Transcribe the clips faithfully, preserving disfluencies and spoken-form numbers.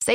Say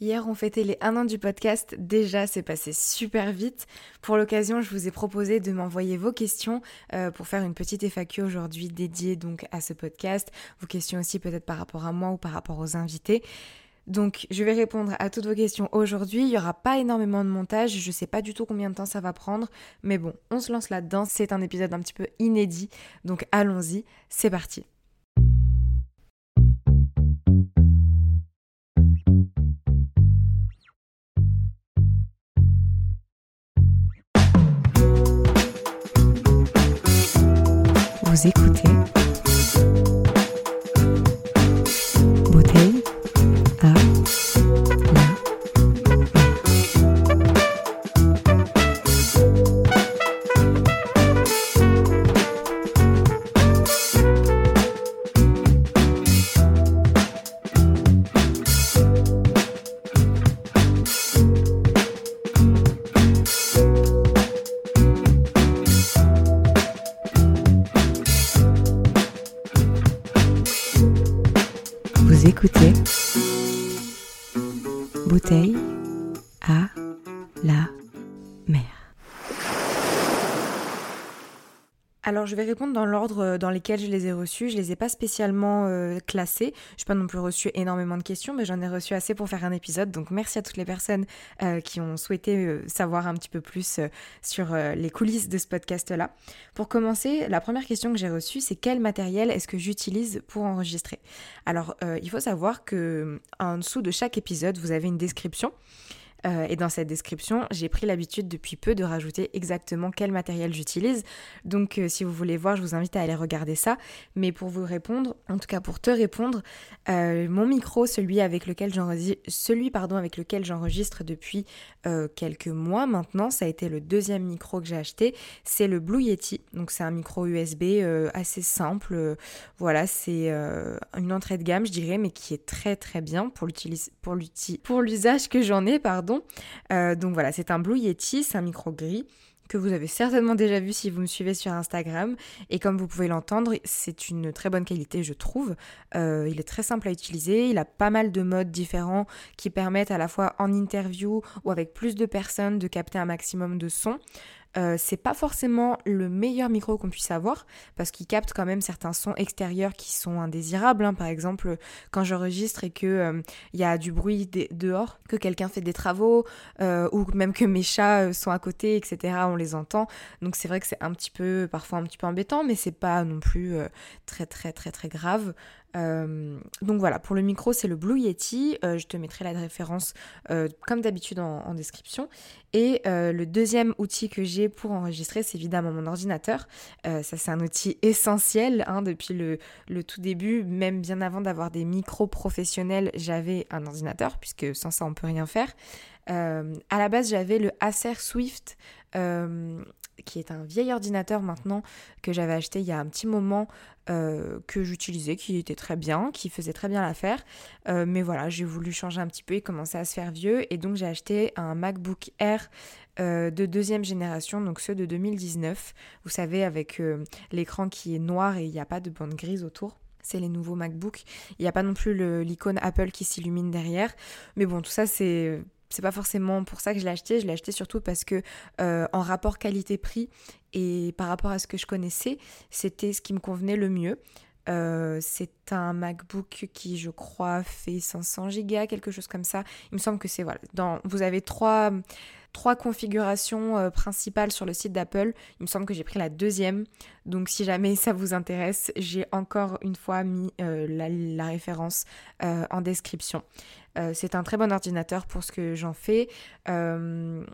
Hier, on fêtait les un an du podcast. Déjà, c'est passé super vite. Pour l'occasion, je vous ai proposé de m'envoyer vos questions euh, pour faire une petite F A Q aujourd'hui dédiée donc à ce podcast. Vos questions aussi peut-être par rapport à moi ou par rapport aux invités. Donc, je vais répondre à toutes vos questions aujourd'hui. Il n'y aura pas énormément de montage. Je ne sais pas du tout combien de temps ça va prendre. Mais bon, on se lance là-dedans. C'est un épisode un petit peu inédit. Donc, allons-y. C'est parti. Vous écoutez Bouteille à la mer. Écoutez, Bouteille à la mer. Alors je vais répondre dans l'ordre dans lequel je les ai reçus. Je les ai pas spécialement euh, classés. Je n'ai pas non plus reçu énormément de questions, mais j'en ai reçu assez pour faire un épisode. Donc merci à toutes les personnes euh, qui ont souhaité euh, savoir un petit peu plus euh, sur euh, les coulisses de ce podcast-là. Pour commencer, la première question que j'ai reçue, c'est quel matériel est-ce que j'utilise pour enregistrer ? Alors euh, il faut savoir que en dessous de chaque épisode, vous avez une description. Euh, et dans cette description, j'ai pris l'habitude depuis peu de rajouter exactement quel matériel j'utilise. Donc euh, si vous voulez voir, je vous invite à aller regarder ça. Mais pour vous répondre, en tout cas pour te répondre, euh, mon micro, celui avec lequel j'enregistre, celui, pardon, avec lequel j'enregistre depuis euh, quelques mois maintenant, ça a été le deuxième micro que j'ai acheté, c'est le Blue Yeti. Donc c'est un micro U S B euh, assez simple. Euh, voilà, c'est euh, une entrée de gamme, je dirais, mais qui est très très bien pour, l'utilis- pour, l'uti- pour l'usage que j'en ai, pardon. Euh, donc voilà, c'est un Blue Yeti, c'est un micro gris que vous avez certainement déjà vu si vous me suivez sur Instagram, et comme vous pouvez l'entendre, c'est une très bonne qualité, je trouve. Euh, il est très simple à utiliser, il a pas mal de modes différents qui permettent à la fois en interview ou avec plus de personnes de capter un maximum de son. Euh, c'est pas forcément le meilleur micro qu'on puisse avoir parce qu'il capte quand même certains sons extérieurs qui sont indésirables, hein. Par exemple, quand j'enregistre et que euh, y a du bruit d- dehors, que quelqu'un fait des travaux euh, ou même que mes chats sont à côté, et cetera, on les entend. Donc c'est vrai que c'est un petit peu, parfois un petit peu embêtant, mais c'est pas non plus euh, très très très très grave. Euh, donc voilà, pour le micro c'est le Blue Yeti, euh, je te mettrai la référence euh, comme d'habitude en, en description, et euh, le deuxième outil que j'ai pour enregistrer, c'est évidemment mon ordinateur. Euh, ça c'est un outil essentiel, hein, depuis le, le tout début, même bien avant d'avoir des micros professionnels, j'avais un ordinateur puisque sans ça on peut rien faire. Euh, à la base, j'avais le Acer Swift, euh, qui est un vieil ordinateur maintenant que j'avais acheté il y a un petit moment, euh, que j'utilisais, qui était très bien, qui faisait très bien l'affaire. Euh, mais voilà, j'ai voulu changer un petit peu et commencer à se faire vieux. Et donc, j'ai acheté un MacBook Air euh, de deuxième génération, donc ceux de deux mille dix-neuf. Vous savez, avec euh, l'écran qui est noir et il n'y a pas de bande grise autour. C'est les nouveaux MacBooks. Il n'y a pas non plus le, l'icône Apple qui s'illumine derrière. Mais bon, tout ça, c'est... C'est pas forcément pour ça que je l'ai acheté, je l'ai acheté surtout parce que euh, en rapport qualité-prix et par rapport à ce que je connaissais, c'était ce qui me convenait le mieux. Euh, c'est un MacBook qui, je crois, fait cinq cents gigas, quelque chose comme ça. Il me semble que c'est... voilà. Dans, vous avez trois, trois configurations euh, principales sur le site d'Apple. Il me semble que j'ai pris la deuxième. Donc si jamais ça vous intéresse, j'ai encore une fois mis euh, la, la référence euh, en description. Euh, c'est un très bon ordinateur pour ce que j'en fais. Euh,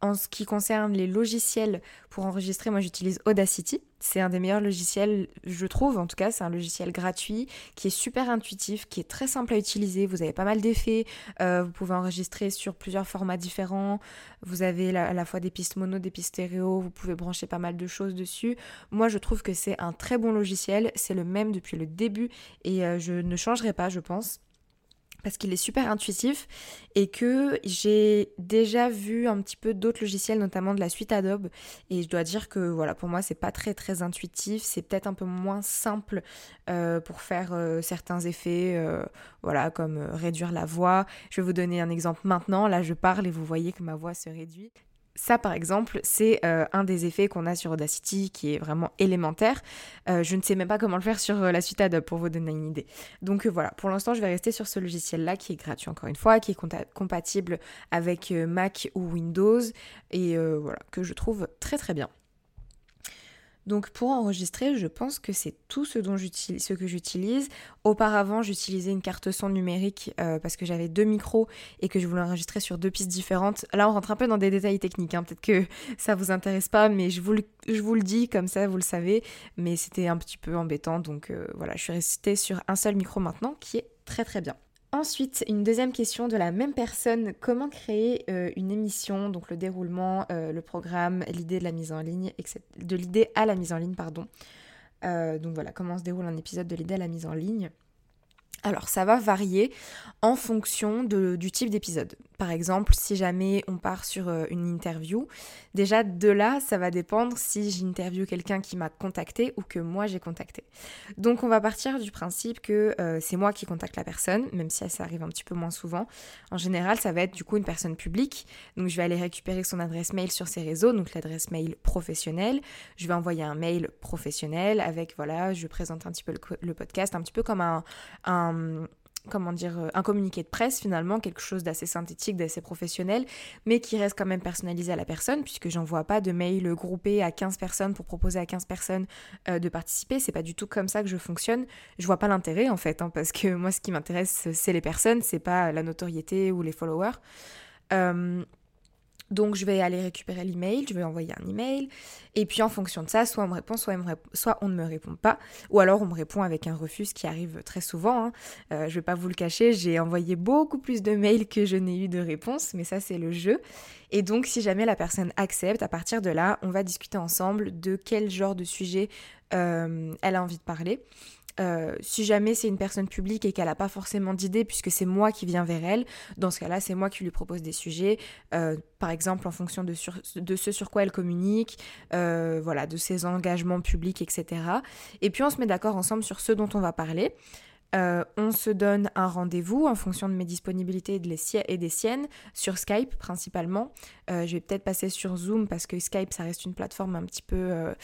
en ce qui concerne les logiciels pour enregistrer, moi j'utilise Audacity. C'est un des meilleurs logiciels, je trouve, en tout cas c'est un logiciel gratuit qui est super intuitif, qui est très simple à utiliser. Vous avez pas mal d'effets, euh, vous pouvez enregistrer sur plusieurs formats différents, vous avez la, à la fois des pistes mono, des pistes stéréo, vous pouvez brancher pas mal de choses dessus. Moi je trouve que c'est un très bon logiciel, c'est le même depuis le début et euh, je ne changerai pas, je pense. Parce qu'il est super intuitif et que j'ai déjà vu un petit peu d'autres logiciels, notamment de la suite Adobe. Et je dois dire que voilà, pour moi, c'est pas très très intuitif. C'est peut-être un peu moins simple euh, pour faire euh, certains effets, euh, voilà, comme euh, réduire la voix. Je vais vous donner un exemple maintenant. Là, je parle et vous voyez que ma voix se réduit. Ça, par exemple, c'est euh, un des effets qu'on a sur Audacity qui est vraiment élémentaire. Euh, je ne sais même pas comment le faire sur euh, la suite Adobe pour vous donner une idée. Donc euh, voilà, pour l'instant, je vais rester sur ce logiciel-là qui est gratuit encore une fois, qui est compa- compatible avec euh, Mac ou Windows et euh, voilà, que je trouve très très bien. Donc pour enregistrer, je pense que c'est tout ce, dont j'utilise, ce que j'utilise. Auparavant, j'utilisais une carte son numérique euh, parce que j'avais deux micros et que je voulais enregistrer sur deux pistes différentes. Là, on rentre un peu dans des détails techniques, hein. Peut-être que ça vous intéresse pas, mais je vous le, je vous le dis, comme ça, vous le savez. Mais c'était un petit peu embêtant, donc euh, voilà, je suis restée sur un seul micro maintenant qui est très très bien. Ensuite, une deuxième question de la même personne, comment créer euh, une émission, donc le déroulement, euh, le programme, l'idée de la mise en ligne, et cetera, de l'idée à la mise en ligne, pardon. Euh, donc voilà, comment se déroule un épisode de l'idée à la mise en ligne. Alors ça va varier en fonction de, du type d'épisode. Par exemple, si jamais on part sur une interview, déjà de là, ça va dépendre si j'interviewe quelqu'un qui m'a contacté ou que moi j'ai contacté. Donc on va partir du principe que euh, c'est moi qui contacte la personne, même si ça arrive un petit peu moins souvent. En général, ça va être du coup une personne publique. Donc je vais aller récupérer son adresse mail sur ses réseaux, donc l'adresse mail professionnelle. Je vais envoyer un mail professionnel avec, voilà, je présente un petit peu le, le podcast, un petit peu comme un... un comment dire, un communiqué de presse finalement, quelque chose d'assez synthétique, d'assez professionnel, mais qui reste quand même personnalisé à la personne, puisque j'envoie pas de mail groupé à quinze personnes pour proposer à quinze personnes euh, de participer. C'est pas du tout comme ça que je fonctionne. Je vois pas l'intérêt en fait, hein, parce que moi ce qui m'intéresse c'est les personnes, c'est pas la notoriété ou les followers. Euh... Donc je vais aller récupérer l'email, je vais envoyer un email et puis en fonction de ça, soit on me répond, soit, me rép- soit on ne me répond pas ou alors on me répond avec un refus, ce qui arrive très souvent, hein. Euh, je vais pas vous le cacher, j'ai envoyé beaucoup plus de mails que je n'ai eu de réponse, mais ça c'est le jeu. Et donc si jamais la personne accepte, à partir de là, on va discuter ensemble de quel genre de sujet euh, elle a envie de parler. Euh, si jamais c'est une personne publique et qu'elle n'a pas forcément d'idée puisque c'est moi qui viens vers elle, dans ce cas-là c'est moi qui lui propose des sujets, euh, par exemple en fonction de, sur, de ce sur quoi elle communique, euh, voilà, de ses engagements publics, et cetera. Et puis on se met d'accord ensemble sur ce dont on va parler. Euh, on se donne un rendez-vous en fonction de mes disponibilités et, de les si- et des siennes, sur Skype principalement. Euh, je vais peut-être passer sur Zoom parce que Skype, ça reste une plateforme un petit peu euh,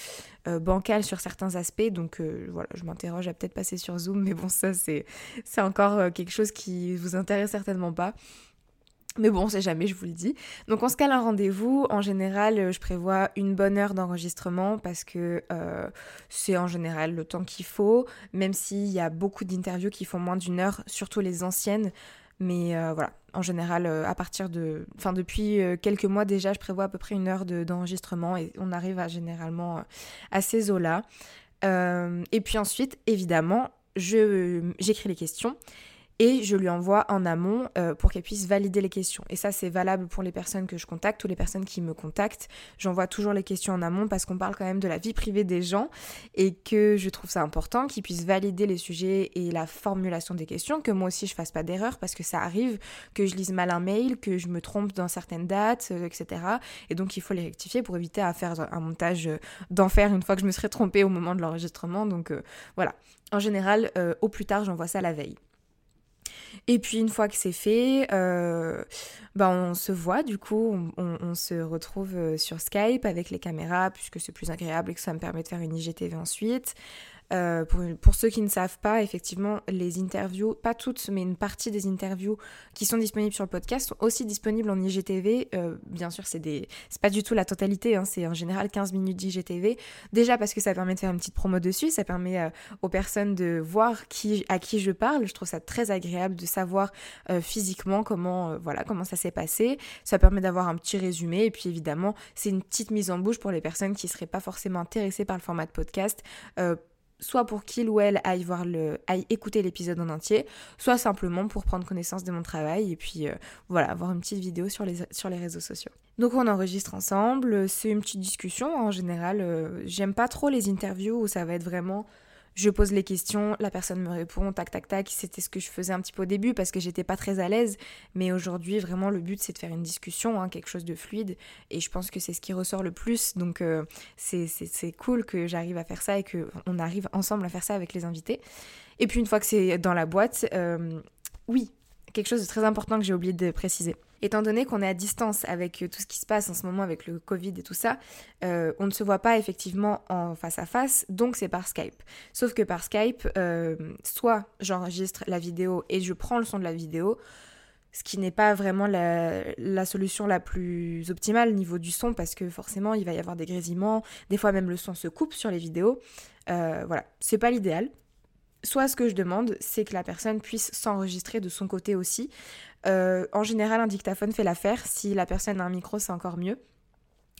euh, bancale sur certains aspects. Donc euh, voilà, je m'interroge à peut-être passer sur Zoom, mais bon, ça c'est, c'est encore euh, quelque chose qui vous intéresse certainement pas. Mais bon, on sait jamais, je vous le dis. Donc on se cale un rendez-vous. En général, je prévois une bonne heure d'enregistrement parce que euh, c'est en général le temps qu'il faut, même s'il y a beaucoup d'interviews qui font moins d'une heure, surtout les anciennes. Mais euh, voilà, en général, euh, à partir de... Enfin, depuis euh, quelques mois déjà, je prévois à peu près une heure de, d'enregistrement et on arrive à, généralement euh, à ces eaux-là. Euh, et puis ensuite, évidemment, je, j'écris les questions. et je lui envoie en amont euh, pour qu'elle puisse valider les questions. Et ça, c'est valable pour les personnes que je contacte ou les personnes qui me contactent. J'envoie toujours les questions en amont parce qu'on parle quand même de la vie privée des gens et que je trouve ça important qu'ils puissent valider les sujets et la formulation des questions, que moi aussi je fasse pas d'erreur parce que ça arrive que je lise mal un mail, que je me trompe dans certaines dates, euh, et cetera. Et donc, il faut les rectifier pour éviter à faire un montage euh, d'enfer une fois que je me serais trompée au moment de l'enregistrement. Donc euh, voilà. En général, euh, au plus tard, j'envoie ça la veille. Et puis une fois que c'est fait, euh, ben on se voit du coup, on, on, on se retrouve sur Skype avec les caméras puisque c'est plus agréable et que ça me permet de faire une I G T V ensuite. Euh, pour, pour ceux qui ne savent pas, effectivement, les interviews, pas toutes, mais une partie des interviews qui sont disponibles sur le podcast sont aussi disponibles en I G T V. Euh, bien sûr, c'est, des, c'est pas du tout la totalité, hein, c'est en général quinze minutes d'I G T V. Déjà parce que ça permet de faire une petite promo dessus, ça permet euh, aux personnes de voir qui, à qui je parle. Je trouve ça très agréable de savoir euh, physiquement comment, euh, voilà, comment ça s'est passé. Ça permet d'avoir un petit résumé et puis évidemment, c'est une petite mise en bouche pour les personnes qui ne seraient pas forcément intéressées par le format de podcast. Euh, soit pour qu'il ou elle aille, voir le, aille écouter l'épisode en entier, soit simplement pour prendre connaissance de mon travail et puis euh, voilà, voir une petite vidéo sur les, sur les réseaux sociaux. Donc on enregistre ensemble, c'est une petite discussion en général. Euh, j'aime pas trop les interviews où ça va être vraiment... Je pose les questions, la personne me répond, tac, tac, tac. C'était ce que je faisais un petit peu au début parce que j'étais pas très à l'aise. Mais aujourd'hui, vraiment, le but, c'est de faire une discussion, hein, quelque chose de fluide. Et je pense que c'est ce qui ressort le plus. Donc, euh, c'est, c'est, c'est cool que j'arrive à faire ça et qu'on arrive ensemble à faire ça avec les invités. Et puis, une fois que c'est dans la boîte, euh, oui, quelque chose de très important que j'ai oublié de préciser. Étant donné qu'on est à distance avec tout ce qui se passe en ce moment avec le Covid et tout ça, euh, on ne se voit pas effectivement en face à face, donc c'est par Skype. Sauf que par Skype, euh, soit j'enregistre la vidéo et je prends le son de la vidéo, ce qui n'est pas vraiment la, la solution la plus optimale au niveau du son, parce que forcément il va y avoir des grésillements, des fois même le son se coupe sur les vidéos, euh, voilà, c'est pas l'idéal. Soit ce que je demande, c'est que la personne puisse s'enregistrer de son côté aussi. Euh, en général, un dictaphone fait l'affaire. Si la personne a un micro, c'est encore mieux.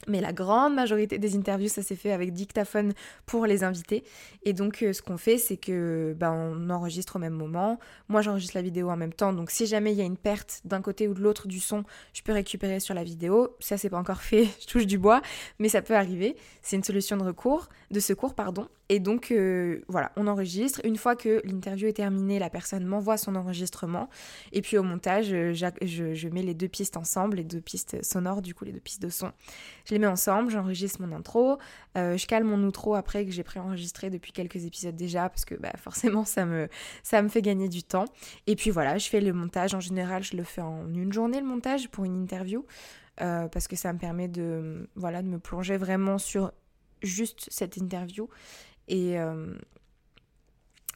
Mais la grande majorité des interviews, ça s'est fait avec dictaphone pour les invités. Et donc, euh, ce qu'on fait, c'est que bah, on enregistre au même moment. Moi, j'enregistre la vidéo en même temps. Donc, si jamais il y a une perte d'un côté ou de l'autre du son, je peux récupérer sur la vidéo. Ça, c'est pas encore fait. Je touche du bois, mais ça peut arriver. C'est une solution de recours, de secours, pardon. Et donc, euh, voilà, on enregistre. Une fois que l'interview est terminée, la personne m'envoie son enregistrement. Et puis au montage, je, je, je mets les deux pistes ensemble, les deux pistes sonores, du coup les deux pistes de son. Je les mets ensemble, j'enregistre mon intro. Euh, je cale mon outro après que j'ai préenregistré depuis quelques épisodes déjà, parce que bah, forcément, ça me, ça me fait gagner du temps. Et puis voilà, je fais le montage. En général, je le fais en une journée, le montage, pour une interview. Euh, parce que ça me permet de, voilà, de me plonger vraiment sur juste cette interview. Et euh,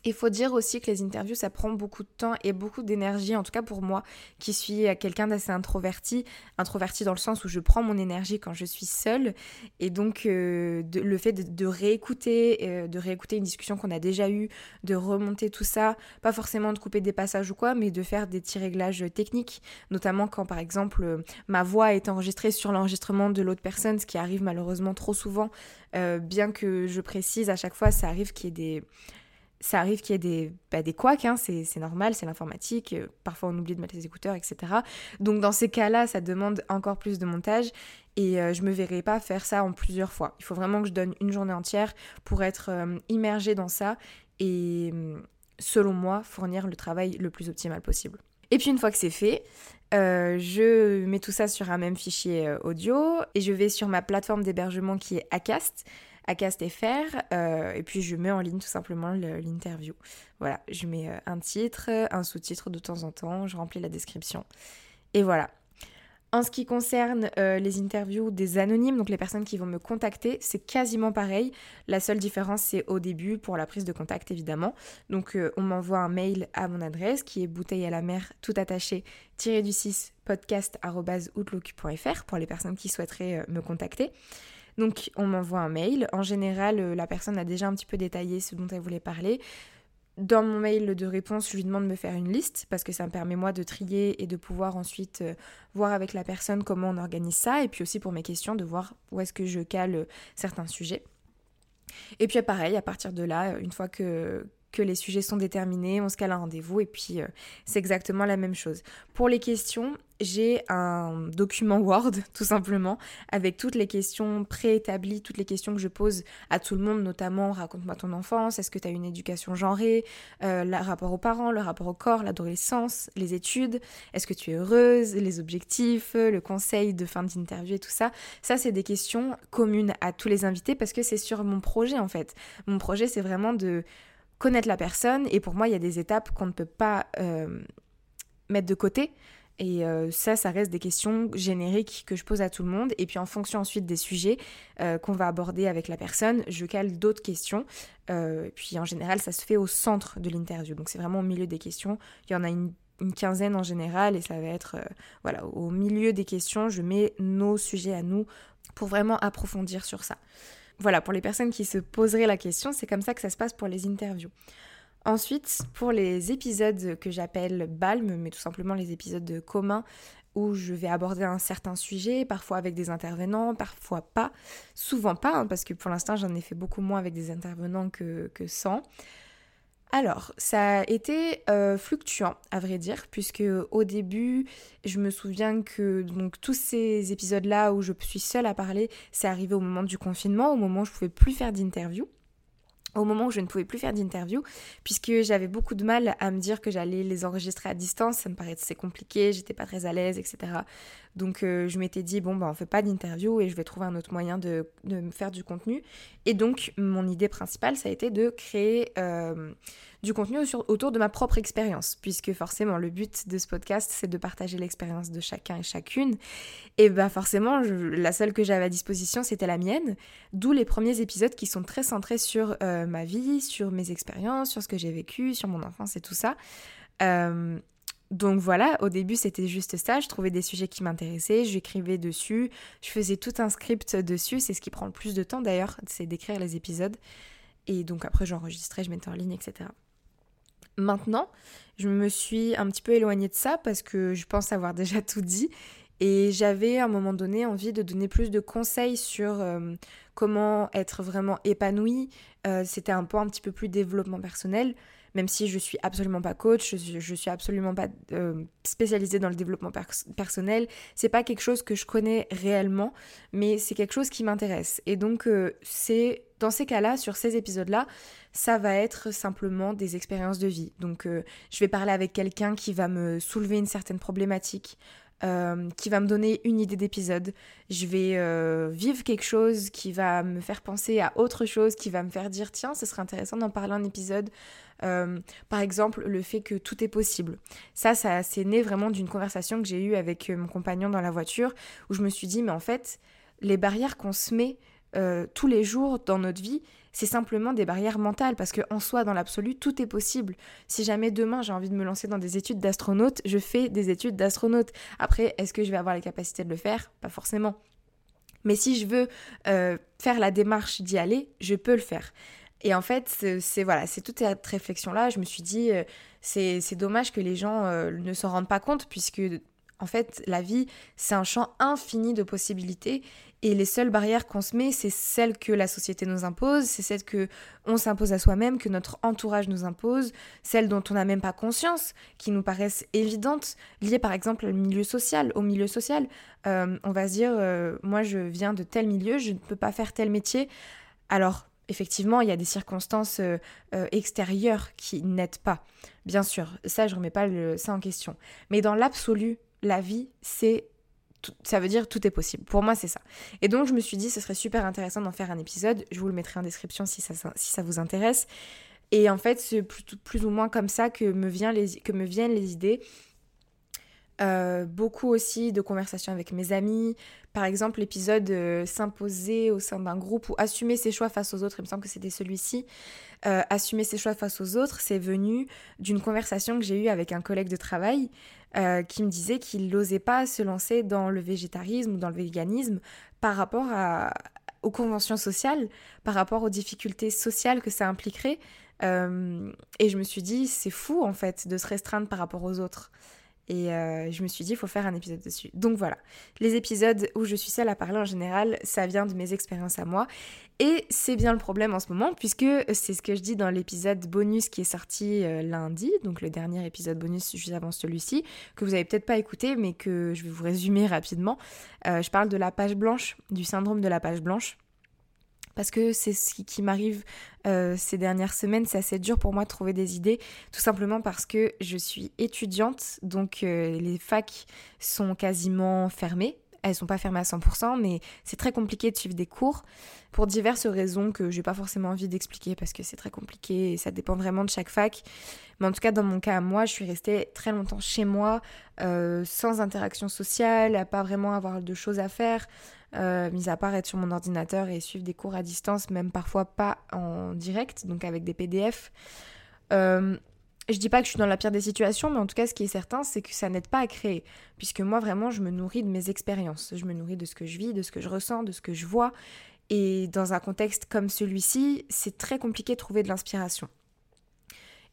il faut dire aussi que les interviews, ça prend beaucoup de temps et beaucoup d'énergie, en tout cas pour moi, qui suis quelqu'un d'assez introverti, introverti dans le sens où je prends mon énergie quand je suis seule, et donc euh, de, le fait de, de réécouter, euh, de réécouter une discussion qu'on a déjà eue, de remonter tout ça, pas forcément de couper des passages ou quoi, mais de faire des petits réglages techniques, notamment quand par exemple ma voix est enregistrée sur l'enregistrement de l'autre personne, ce qui arrive malheureusement trop souvent, euh, bien que je précise à chaque fois, ça arrive qu'il y ait des... Ça arrive qu'il y ait des, bah des couacs, hein, c'est, c'est normal, c'est l'informatique, parfois on oublie de mettre les écouteurs, et cetera. Donc dans ces cas-là, ça demande encore plus de montage et euh, je me verrai pas faire ça en plusieurs fois. Il faut vraiment que je donne une journée entière pour être euh, immergée dans ça et, selon moi, fournir le travail le plus optimal possible. Et puis une fois que c'est fait, euh, je mets tout ça sur un même fichier audio et je vais sur ma plateforme d'hébergement qui est Acast. Acast F R, euh, et puis je mets en ligne tout simplement le, l'interview. Voilà, je mets un titre, un sous-titre de temps en temps, je remplis la description, et voilà. En ce qui concerne euh, les interviews des anonymes, donc les personnes qui vont me contacter, c'est quasiment pareil. La seule différence, c'est au début pour la prise de contact, évidemment. Donc, euh, on m'envoie un mail à mon adresse qui est bouteille à la mer, tout attaché, tiré du six, podcast arobase outlook point f r pour les personnes qui souhaiteraient euh, me contacter. Donc, on m'envoie un mail. En général, la personne a déjà un petit peu détaillé ce dont elle voulait parler. Dans mon mail de réponse, je lui demande de me faire une liste parce que ça me permet, moi, de trier et de pouvoir ensuite voir avec la personne comment on organise ça. Et puis aussi, pour mes questions, de voir où est-ce que je cale certains sujets. Et puis, pareil, à partir de là, une fois que... que les sujets sont déterminés, on se cale un rendez-vous et puis euh, c'est exactement la même chose. Pour les questions, j'ai un document Word tout simplement avec toutes les questions préétablies, toutes les questions que je pose à tout le monde, notamment raconte-moi ton enfance, est-ce que tu as une éducation genrée, euh, le rapport aux parents, le rapport au corps, l'adolescence, les études, est-ce que tu es heureuse, les objectifs, le conseil de fin d'interview et tout ça. Ça, c'est des questions communes à tous les invités parce que c'est sur mon projet en fait. Mon projet, c'est vraiment de connaître la personne et pour moi, il y a des étapes qu'on ne peut pas euh, mettre de côté. Et euh, ça, ça reste des questions génériques que je pose à tout le monde. Et puis en fonction ensuite des sujets euh, qu'on va aborder avec la personne, je cale d'autres questions. Euh, et puis en général, ça se fait au centre de l'interview. Donc c'est vraiment au milieu des questions. Il y en a une, une quinzaine en général et ça va être euh, voilà, au milieu des questions, je mets nos sujets à nous pour vraiment approfondir sur ça. Voilà, pour les personnes qui se poseraient la question, c'est comme ça que ça se passe pour les interviews. Ensuite, pour les épisodes que j'appelle balme, mais tout simplement les épisodes communs où je vais aborder un certain sujet, parfois avec des intervenants, parfois pas, souvent pas, hein, parce que pour l'instant j'en ai fait beaucoup moins avec des intervenants que, que sans. Alors, ça a été euh, fluctuant, à vrai dire, puisque au début, je me souviens que donc, tous ces épisodes-là où je suis seule à parler, c'est arrivé au moment du confinement, au moment où je pouvais plus faire d'interview. Au moment où je ne pouvais plus faire d'interview, puisque j'avais beaucoup de mal à me dire que j'allais les enregistrer à distance, ça me paraissait compliqué, j'étais pas très à l'aise, et cetera. Donc euh, je m'étais dit, bon ben on fait pas d'interview et je vais trouver un autre moyen de, de faire du contenu. Et donc mon idée principale, ça a été de créer euh, du contenu sur, autour de ma propre expérience, puisque forcément le but de ce podcast, c'est de partager l'expérience de chacun et chacune. Et ben forcément, je, la seule que j'avais à disposition, c'était la mienne, d'où les premiers épisodes qui sont très centrés sur euh, ma vie, sur mes expériences, sur ce que j'ai vécu, sur mon enfance et tout ça. Euh, donc voilà, au début c'était juste ça, je trouvais des sujets qui m'intéressaient, j'écrivais dessus, je faisais tout un script dessus, c'est ce qui prend le plus de temps d'ailleurs, c'est d'écrire les épisodes. Et donc après j'enregistrais, je mettais en ligne, et cetera. Maintenant, je me suis un petit peu éloignée de ça parce que je pense avoir déjà tout dit. Et j'avais à un moment donné envie de donner plus de conseils sur euh, comment être vraiment épanouie. Euh, c'était un point un petit peu plus développement personnel, même si je suis absolument pas coach, je, je suis absolument pas euh, spécialisée dans le développement pers- personnel. C'est pas quelque chose que je connais réellement, mais c'est quelque chose qui m'intéresse. Et donc euh, c'est dans ces cas-là, sur ces épisodes-là, ça va être simplement des expériences de vie. Donc euh, je vais parler avec quelqu'un qui va me soulever une certaine problématique. Euh, qui va me donner une idée d'épisode. Je vais euh, vivre quelque chose qui va me faire penser à autre chose, qui va me faire dire tiens, ce serait intéressant d'en parler un épisode. Euh, par exemple, le fait que tout est possible. Ça, ça c'est né vraiment d'une conversation que j'ai eue avec mon compagnon dans la voiture où je me suis dit mais en fait, les barrières qu'on se met euh, tous les jours dans notre vie, c'est simplement des barrières mentales parce qu'en soi, dans l'absolu, tout est possible. Si jamais demain, j'ai envie de me lancer dans des études d'astronaute, je fais des études d'astronaute. Après, est-ce que je vais avoir les capacités de le faire ? Pas forcément. Mais si je veux euh, faire la démarche d'y aller, je peux le faire. Et en fait, c'est, c'est, voilà, c'est toute cette réflexion-là. Je me suis dit, euh, c'est, c'est dommage que les gens euh, ne s'en rendent pas compte puisque... En fait, la vie, c'est un champ infini de possibilités et les seules barrières qu'on se met, c'est celles que la société nous impose, c'est celles qu'on s'impose à soi-même, que notre entourage nous impose, celles dont on n'a même pas conscience, qui nous paraissent évidentes, liées par exemple au milieu social. Au milieu social, euh, on va se dire, euh, moi je viens de tel milieu, je ne peux pas faire tel métier. Alors... Effectivement, il y a des circonstances euh, euh, extérieures qui n'aident pas. Bien sûr, ça, je remets pas le, ça en question. Mais dans l'absolu, la vie, c'est tout, ça veut dire tout est possible. Pour moi, c'est ça. Et donc, je me suis dit, ce serait super intéressant d'en faire un épisode. Je vous le mettrai en description si ça, si ça vous intéresse. Et en fait, c'est plus, plus ou moins comme ça que me, vient les, que me viennent les idées. Euh, beaucoup aussi de conversations avec mes amis, par exemple l'épisode euh, s'imposer au sein d'un groupe ou assumer ses choix face aux autres, il me semble que c'était celui-ci, euh, assumer ses choix face aux autres, c'est venu d'une conversation que j'ai eue avec un collègue de travail euh, qui me disait qu'il n'osait pas se lancer dans le végétarisme ou dans le véganisme par rapport à, aux conventions sociales, par rapport aux difficultés sociales que ça impliquerait euh, et je me suis dit c'est fou en fait de se restreindre par rapport aux autres. Et euh, je me suis dit, il faut faire un épisode dessus. Donc voilà, les épisodes où je suis seule à parler en général, ça vient de mes expériences à moi. Et c'est bien le problème en ce moment, puisque c'est ce que je dis dans l'épisode bonus qui est sorti euh, lundi, donc le dernier épisode bonus juste avant celui-ci, que vous n'avez peut-être pas écouté, mais que je vais vous résumer rapidement. Euh, je parle de la page blanche, du syndrome de la page blanche. Parce que c'est ce qui m'arrive euh, ces dernières semaines, c'est assez dur pour moi de trouver des idées, tout simplement parce que je suis étudiante, donc euh, les facs sont quasiment fermées, elles sont pas fermées à cent pour cent, mais c'est très compliqué de suivre des cours, pour diverses raisons que j'ai pas forcément envie d'expliquer, parce que c'est très compliqué, et ça dépend vraiment de chaque fac, mais en tout cas dans mon cas, moi, je suis restée très longtemps chez moi, euh, sans interaction sociale, à pas vraiment avoir de choses à faire, Euh, mis à part être sur mon ordinateur et suivre des cours à distance, même parfois pas en direct, donc avec des P D F. Euh, je dis pas que je suis dans la pire des situations, mais en tout cas, ce qui est certain, c'est que ça n'aide pas à créer, puisque moi, vraiment, je me nourris de mes expériences. Je me nourris de ce que je vis, de ce que je ressens, de ce que je vois. Et dans un contexte comme celui-ci, c'est très compliqué de trouver de l'inspiration.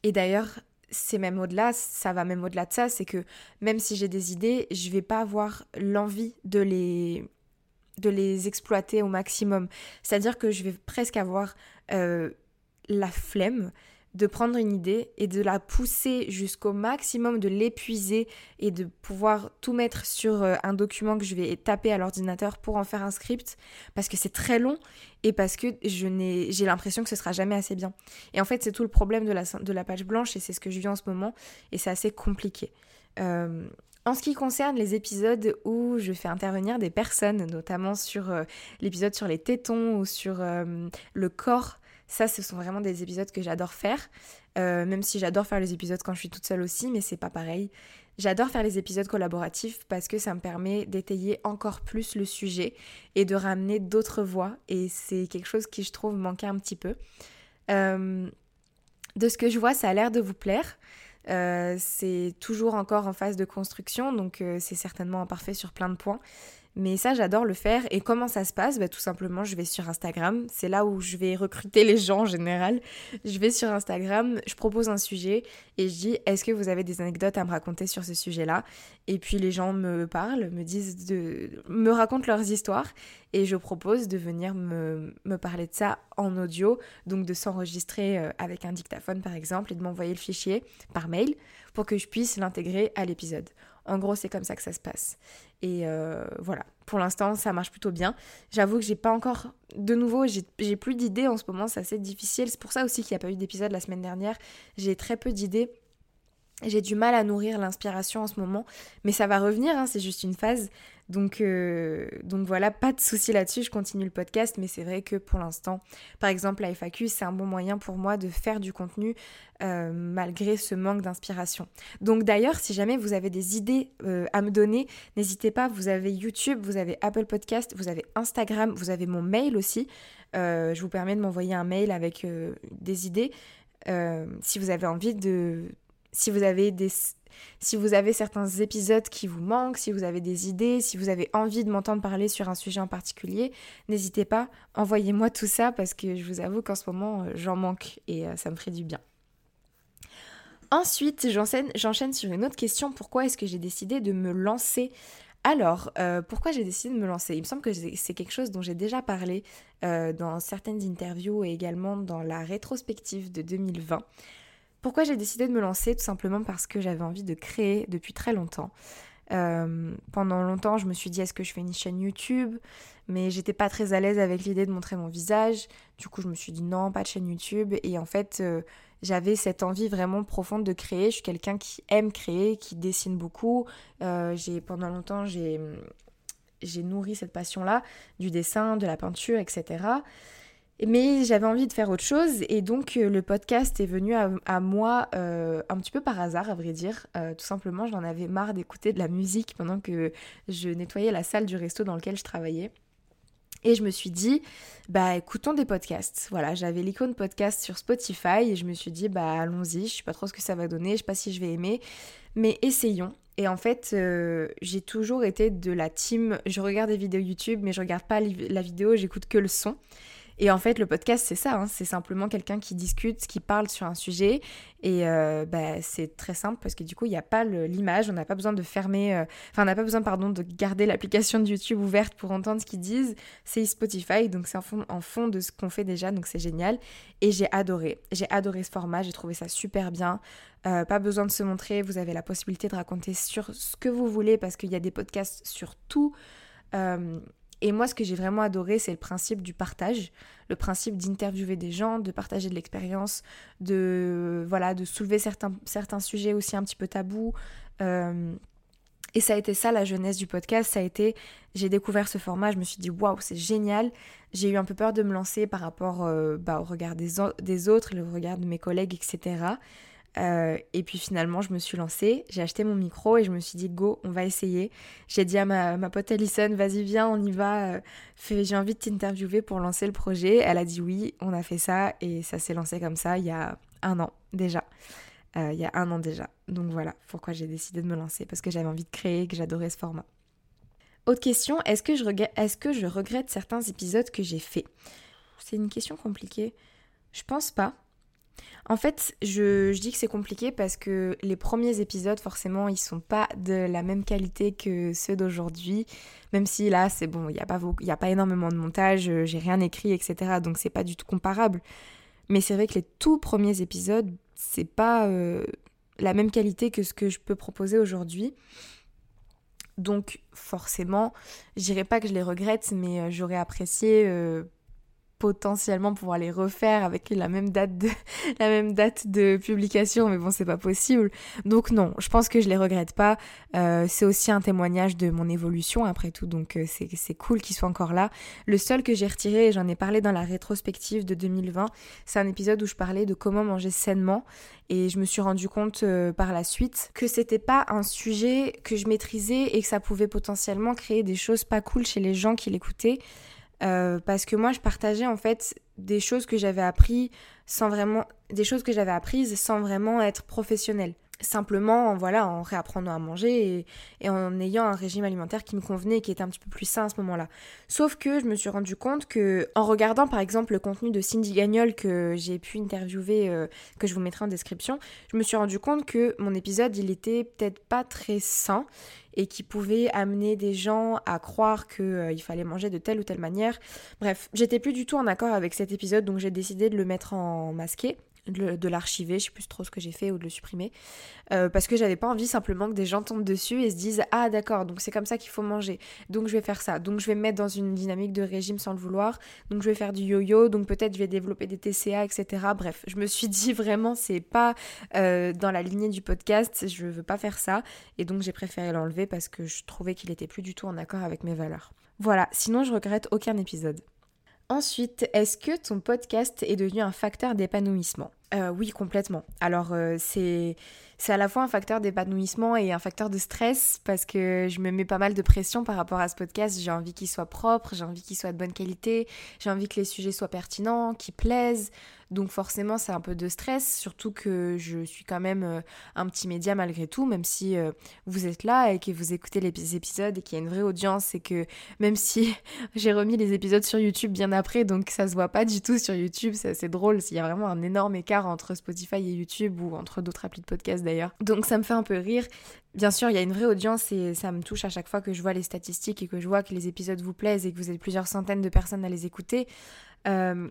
Et d'ailleurs, c'est même au-delà, ça va même au-delà de ça, c'est que même si j'ai des idées, je vais pas avoir l'envie de les... de les exploiter au maximum. C'est-à-dire que je vais presque avoir euh, la flemme de prendre une idée et de la pousser jusqu'au maximum, de l'épuiser et de pouvoir tout mettre sur un document que je vais taper à l'ordinateur pour en faire un script, parce que c'est très long et parce que je n'ai, j'ai l'impression que ce sera jamais assez bien. Et en fait, c'est tout le problème de la, de la page blanche, et c'est ce que je vis en ce moment, et c'est assez compliqué. Euh... En ce qui concerne les épisodes où je fais intervenir des personnes, notamment sur euh, l'épisode sur les tétons ou sur euh, le corps, ça, ce sont vraiment des épisodes que j'adore faire, euh, même si j'adore faire les épisodes quand je suis toute seule aussi, mais c'est pas pareil. J'adore faire les épisodes collaboratifs parce que ça me permet d'étayer encore plus le sujet et de ramener d'autres voix, et c'est quelque chose qui, je trouve, manquait un petit peu. Euh, de ce que je vois, ça a l'air de vous plaire. Euh, c'est toujours encore en phase de construction, donc euh, c'est certainement imparfait sur plein de points, mais ça, j'adore le faire. Et comment ça se passe ? Bah, tout simplement, je vais sur Instagram, c'est là où je vais recruter les gens en général. Je vais sur Instagram, je propose un sujet et je dis, est-ce que vous avez des anecdotes à me raconter sur ce sujet-là ? Et puis les gens me parlent, me disent de... me racontent leurs histoires, et je propose de venir me, me parler de ça en audio, donc de s'enregistrer avec un dictaphone par exemple et de m'envoyer le fichier par mail pour que je puisse l'intégrer à l'épisode. En gros, c'est comme ça que ça se passe. Et euh, voilà, pour l'instant, ça marche plutôt bien. J'avoue que j'ai pas encore... De nouveau, j'ai, j'ai plus d'idées en ce moment, c'est assez difficile. C'est pour ça aussi qu'il n'y a pas eu d'épisode la semaine dernière. J'ai très peu d'idées. J'ai du mal à nourrir l'inspiration en ce moment. Mais ça va revenir, hein, c'est juste une phase. Donc, euh, donc voilà, pas de souci là-dessus, je continue le podcast. Mais c'est vrai que pour l'instant, par exemple, la F A Q, c'est un bon moyen pour moi de faire du contenu euh, malgré ce manque d'inspiration. Donc d'ailleurs, si jamais vous avez des idées euh, à me donner, n'hésitez pas, vous avez YouTube, vous avez Apple Podcast, vous avez Instagram, vous avez mon mail aussi. Euh, je vous permets de m'envoyer un mail avec euh, des idées. Euh, si vous avez envie de... Si vous avez des, si vous avez certains épisodes qui vous manquent, si vous avez des idées, si vous avez envie de m'entendre parler sur un sujet en particulier, n'hésitez pas, envoyez-moi tout ça, parce que je vous avoue qu'en ce moment, j'en manque et ça me ferait du bien. Ensuite, j'enchaîne, j'enchaîne sur une autre question. Pourquoi est-ce que j'ai décidé de me lancer ? Alors, euh, pourquoi j'ai décidé de me lancer ? Il me semble que c'est quelque chose dont j'ai déjà parlé euh, dans certaines interviews et également dans la rétrospective de deux mille vingt. Pourquoi j'ai décidé de me lancer ? Tout simplement parce que j'avais envie de créer depuis très longtemps. Euh, pendant longtemps, je me suis dit, est-ce que je fais une chaîne YouTube ? Mais j'étais pas très à l'aise avec l'idée de montrer mon visage. Du coup, je me suis dit, non, pas de chaîne YouTube. Et en fait, euh, j'avais cette envie vraiment profonde de créer. Je suis quelqu'un qui aime créer, qui dessine beaucoup. Euh, j'ai, pendant longtemps, j'ai, j'ai nourri cette passion-là, du dessin, de la peinture, et cetera Mais j'avais envie de faire autre chose, et donc euh, le podcast est venu à, à moi euh, un petit peu par hasard, à vrai dire. Euh, tout simplement, j'en avais marre d'écouter de la musique pendant que je nettoyais la salle du resto dans lequel je travaillais. Et je me suis dit, bah écoutons des podcasts. Voilà, j'avais l'icône podcast sur Spotify et je me suis dit, bah allons-y, je sais pas trop ce que ça va donner, je sais pas si je vais aimer, mais essayons. Et en fait, euh, j'ai toujours été de la team, je regarde des vidéos YouTube, mais je regarde pas la vidéo, j'écoute que le son. Et en fait, le podcast, c'est ça, hein, c'est simplement quelqu'un qui discute, qui parle sur un sujet. Et euh, bah, c'est très simple parce que du coup, il n'y a pas le, l'image, on n'a pas besoin de fermer... Euh, enfin, on n'a pas besoin, pardon, de garder l'application de YouTube ouverte pour entendre ce qu'ils disent. C'est Spotify, donc c'est en fond, en fond de ce qu'on fait déjà, donc c'est génial. Et j'ai adoré. J'ai adoré ce format, j'ai trouvé ça super bien. Euh, pas besoin de se montrer, vous avez la possibilité de raconter sur ce que vous voulez parce qu'il y a des podcasts sur tout... Euh, Et moi, ce que j'ai vraiment adoré, c'est le principe du partage, le principe d'interviewer des gens, de partager de l'expérience, de, voilà, de soulever certains, certains sujets aussi un petit peu tabous. Euh, et ça a été ça, la jeunesse du podcast, ça a été... J'ai découvert ce format, je me suis dit « Waouh, c'est génial !» J'ai eu un peu peur de me lancer par rapport euh, bah, au regard des, o- des autres, le regard de mes collègues, et cetera. Euh, et puis finalement je me suis lancée, j'ai acheté mon micro et je me suis dit go, on va essayer. J'ai dit à ma, ma pote Allison, vas-y viens, on y va, Fais, j'ai envie de t'interviewer pour lancer le projet. Elle a dit oui, on a fait ça et ça s'est lancé comme ça il y a un an déjà. Euh, il y a un an déjà. Donc voilà pourquoi j'ai décidé de me lancer, parce que j'avais envie de créer, que j'adorais ce format. Autre question, est-ce que je regrette, est-ce que je regrette certains épisodes que j'ai faits ? C'est une question compliquée. Je pense pas. En fait, je, je dis que c'est compliqué parce que les premiers épisodes, forcément, ils sont pas de la même qualité que ceux d'aujourd'hui. Même si là, c'est bon, il n'y a pas, il n'y a pas énormément de montage, j'ai rien écrit, et cetera. Donc c'est pas du tout comparable. Mais c'est vrai que les tout premiers épisodes, c'est pas euh, la même qualité que ce que je peux proposer aujourd'hui. Donc forcément, je dirais pas que je les regrette, mais j'aurais apprécié... Euh, potentiellement pouvoir les refaire avec la même date de, la même date de publication, mais bon, c'est pas possible. Donc non, je pense que je les regrette pas. Euh, c'est aussi un témoignage de mon évolution après tout, donc c'est, c'est cool qu'ils soient encore là. Le seul que j'ai retiré, et j'en ai parlé dans la rétrospective de deux mille vingt, c'est un épisode où je parlais de comment manger sainement, et je me suis rendu compte euh, par la suite que c'était pas un sujet que je maîtrisais et que ça pouvait potentiellement créer des choses pas cool chez les gens qui l'écoutaient. Euh, parce que moi je partageais en fait des choses que j'avais apprises sans vraiment des choses que j'avais apprises sans vraiment être professionnelle, simplement en, voilà, en réapprenant à manger et, et en ayant un régime alimentaire qui me convenait et qui était un petit peu plus sain à ce moment-là. Sauf que je me suis rendu compte que en regardant par exemple le contenu de Cindy Gagnol que j'ai pu interviewer, euh, que je vous mettrai en description, je me suis rendu compte que mon épisode il était peut-être pas très sain et qui pouvait amener des gens à croire qu'il euh, fallait manger de telle ou telle manière. Bref, j'étais plus du tout en accord avec cet épisode, donc j'ai décidé de le mettre en masqué, de, de l'archiver, je sais plus trop ce que j'ai fait, ou de le supprimer, euh, parce que j'avais pas envie simplement que des gens tombent dessus et se disent « Ah d'accord, donc c'est comme ça qu'il faut manger, donc je vais faire ça, donc je vais me mettre dans une dynamique de régime sans le vouloir, donc je vais faire du yo-yo, donc peut-être je vais développer des T C A, et cetera » Bref, je me suis dit vraiment c'est pas euh, dans la lignée du podcast, je veux pas faire ça, et donc j'ai préféré l'enlever parce que je trouvais qu'il était plus du tout en accord avec mes valeurs. Voilà, sinon je regrette aucun épisode. Ensuite, est-ce que ton podcast est devenu un facteur d'épanouissement ? Euh, oui, complètement. Alors, euh, c'est, c'est à la fois un facteur d'épanouissement et un facteur de stress parce que je me mets pas mal de pression par rapport à ce podcast. J'ai envie qu'il soit propre, j'ai envie qu'il soit de bonne qualité, j'ai envie que les sujets soient pertinents, qu'ils plaisent. Donc forcément, c'est un peu de stress, surtout que je suis quand même un petit média malgré tout, même si vous êtes là et que vous écoutez les épisodes et qu'il y a une vraie audience et que même si j'ai remis les épisodes sur YouTube bien après, donc ça se voit pas du tout sur YouTube, c'est assez drôle, il y a vraiment un énorme écart entre Spotify et YouTube ou entre d'autres applis de podcast d'ailleurs. Donc ça me fait un peu rire. Bien sûr, il y a une vraie audience et ça me touche à chaque fois que je vois les statistiques et que je vois que les épisodes vous plaisent et que vous êtes plusieurs centaines de personnes à les écouter. Euh...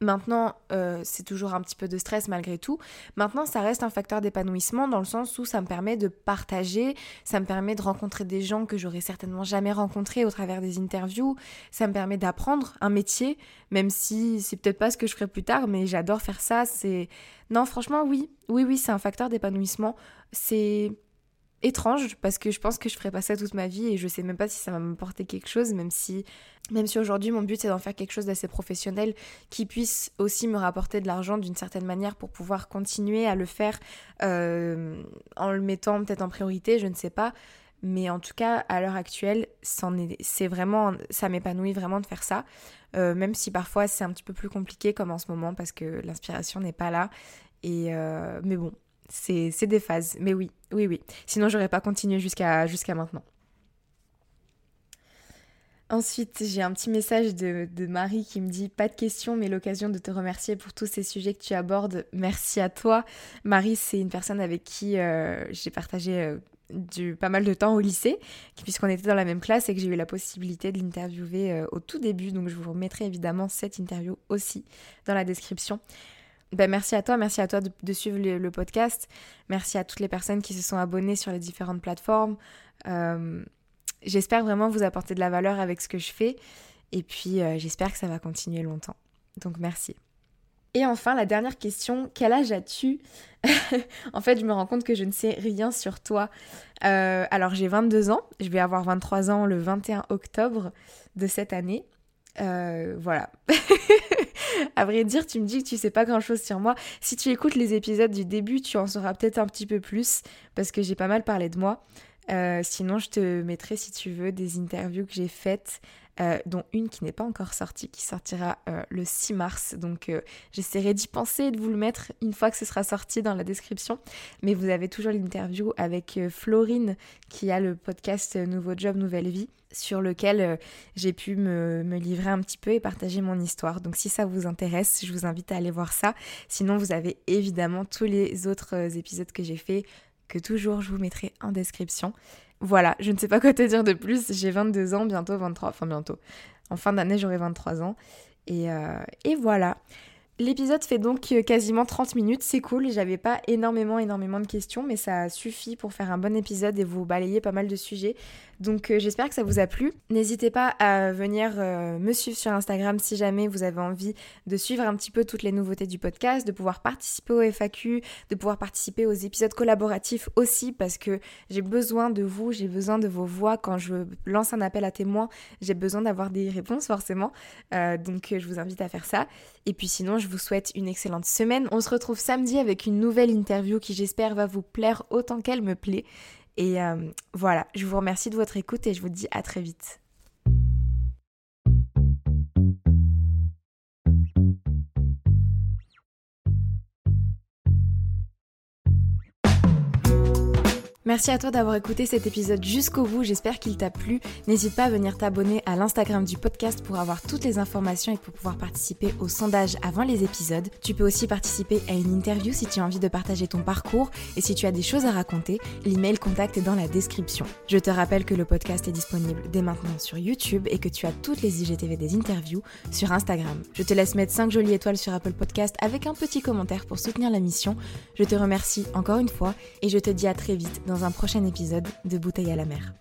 Maintenant, euh, c'est toujours un petit peu de stress malgré tout. Maintenant, ça reste un facteur d'épanouissement dans le sens où ça me permet de partager, ça me permet de rencontrer des gens que j'aurais certainement jamais rencontrés au travers des interviews, ça me permet d'apprendre un métier, même si c'est peut-être pas ce que je ferai plus tard, mais j'adore faire ça. C'est... Non, franchement, oui, oui, oui, c'est un facteur d'épanouissement. C'est... étrange parce que je pense que je ferais pas ça toute ma vie et je sais même pas si ça va m'apporter quelque chose, même si même si aujourd'hui mon but c'est d'en faire quelque chose d'assez professionnel qui puisse aussi me rapporter de l'argent d'une certaine manière pour pouvoir continuer à le faire euh, en le mettant peut-être en priorité, je ne sais pas, mais en tout cas à l'heure actuelle c'en est, c'est vraiment, ça m'épanouit vraiment de faire ça, euh, même si parfois c'est un petit peu plus compliqué comme en ce moment parce que l'inspiration n'est pas là et euh, mais bon. C'est, c'est des phases, mais oui, oui, oui. Sinon, j'aurais pas continué jusqu'à, jusqu'à maintenant. Ensuite, j'ai un petit message de, de Marie qui me dit « Pas de questions, mais l'occasion de te remercier pour tous ces sujets que tu abordes. Merci à toi. » Marie, c'est une personne avec qui euh, j'ai partagé euh, du, pas mal de temps au lycée, puisqu'on était dans la même classe et que j'ai eu la possibilité de l'interviewer euh, au tout début. Donc, je vous remettrai évidemment cette interview aussi dans la description. Ben, merci à toi, merci à toi de, de suivre le, le podcast. Merci à toutes les personnes qui se sont abonnées sur les différentes plateformes. Euh, j'espère vraiment vous apporter de la valeur avec ce que je fais. Et puis, euh, j'espère que ça va continuer longtemps. Donc, merci. Et enfin, la dernière question, quel âge as-tu ? En fait, je me rends compte que je ne sais rien sur toi. Euh, alors, j'ai vingt-deux ans. Je vais avoir vingt-trois ans le vingt et un octobre de cette année. Euh, voilà. À vrai dire, tu me dis que tu sais pas grand-chose sur moi. Si tu écoutes les épisodes du début, tu en sauras peut-être un petit peu plus parce que j'ai pas mal parlé de moi. Euh, sinon, je te mettrai, si tu veux, des interviews que j'ai faites, euh, dont une qui n'est pas encore sortie, qui sortira euh, le six mars. Donc, euh, j'essaierai d'y penser et de vous le mettre une fois que ce sera sorti dans la description. Mais vous avez toujours l'interview avec euh, Florine, qui a le podcast Nouveau Job Nouvelle Vie, sur lequel euh, j'ai pu me, me livrer un petit peu et partager mon histoire. Donc, si ça vous intéresse, je vous invite à aller voir ça. Sinon, vous avez évidemment tous les autres euh, épisodes que j'ai faits, que toujours je vous mettrai en description. Voilà, je ne sais pas quoi te dire de plus, j'ai vingt-deux ans, bientôt vingt-trois, enfin bientôt. En fin d'année, j'aurai vingt-trois ans. Et, euh, et voilà. L'épisode fait donc quasiment trente minutes, c'est cool, j'avais pas énormément, énormément de questions, mais ça suffit pour faire un bon épisode et vous balayer pas mal de sujets. Donc euh, j'espère que ça vous a plu. N'hésitez pas à venir euh, me suivre sur Instagram si jamais vous avez envie de suivre un petit peu toutes les nouveautés du podcast, de pouvoir participer aux F A Q, de pouvoir participer aux épisodes collaboratifs aussi, parce que j'ai besoin de vous, j'ai besoin de vos voix. Quand je lance un appel à témoins, j'ai besoin d'avoir des réponses forcément, euh, donc euh, je vous invite à faire ça. Et puis sinon, je vous souhaite une excellente semaine. On se retrouve samedi avec une nouvelle interview qui, j'espère, va vous plaire autant qu'elle me plaît. Et euh, voilà, je vous remercie de votre écoute et je vous dis à très vite. Merci à toi d'avoir écouté cet épisode jusqu'au bout, j'espère qu'il t'a plu. N'hésite pas à venir t'abonner à l'Instagram du podcast pour avoir toutes les informations et pour pouvoir participer au sondage avant les épisodes. Tu peux aussi participer à une interview si tu as envie de partager ton parcours et si tu as des choses à raconter, l'email contact est dans la description. Je te rappelle que le podcast est disponible dès maintenant sur YouTube et que tu as toutes les I G T V des interviews sur Instagram. Je te laisse mettre cinq jolies étoiles sur Apple Podcast avec un petit commentaire pour soutenir la mission. Je te remercie encore une fois et je te dis à très vite dans un prochain épisode de Bouteille à la mer.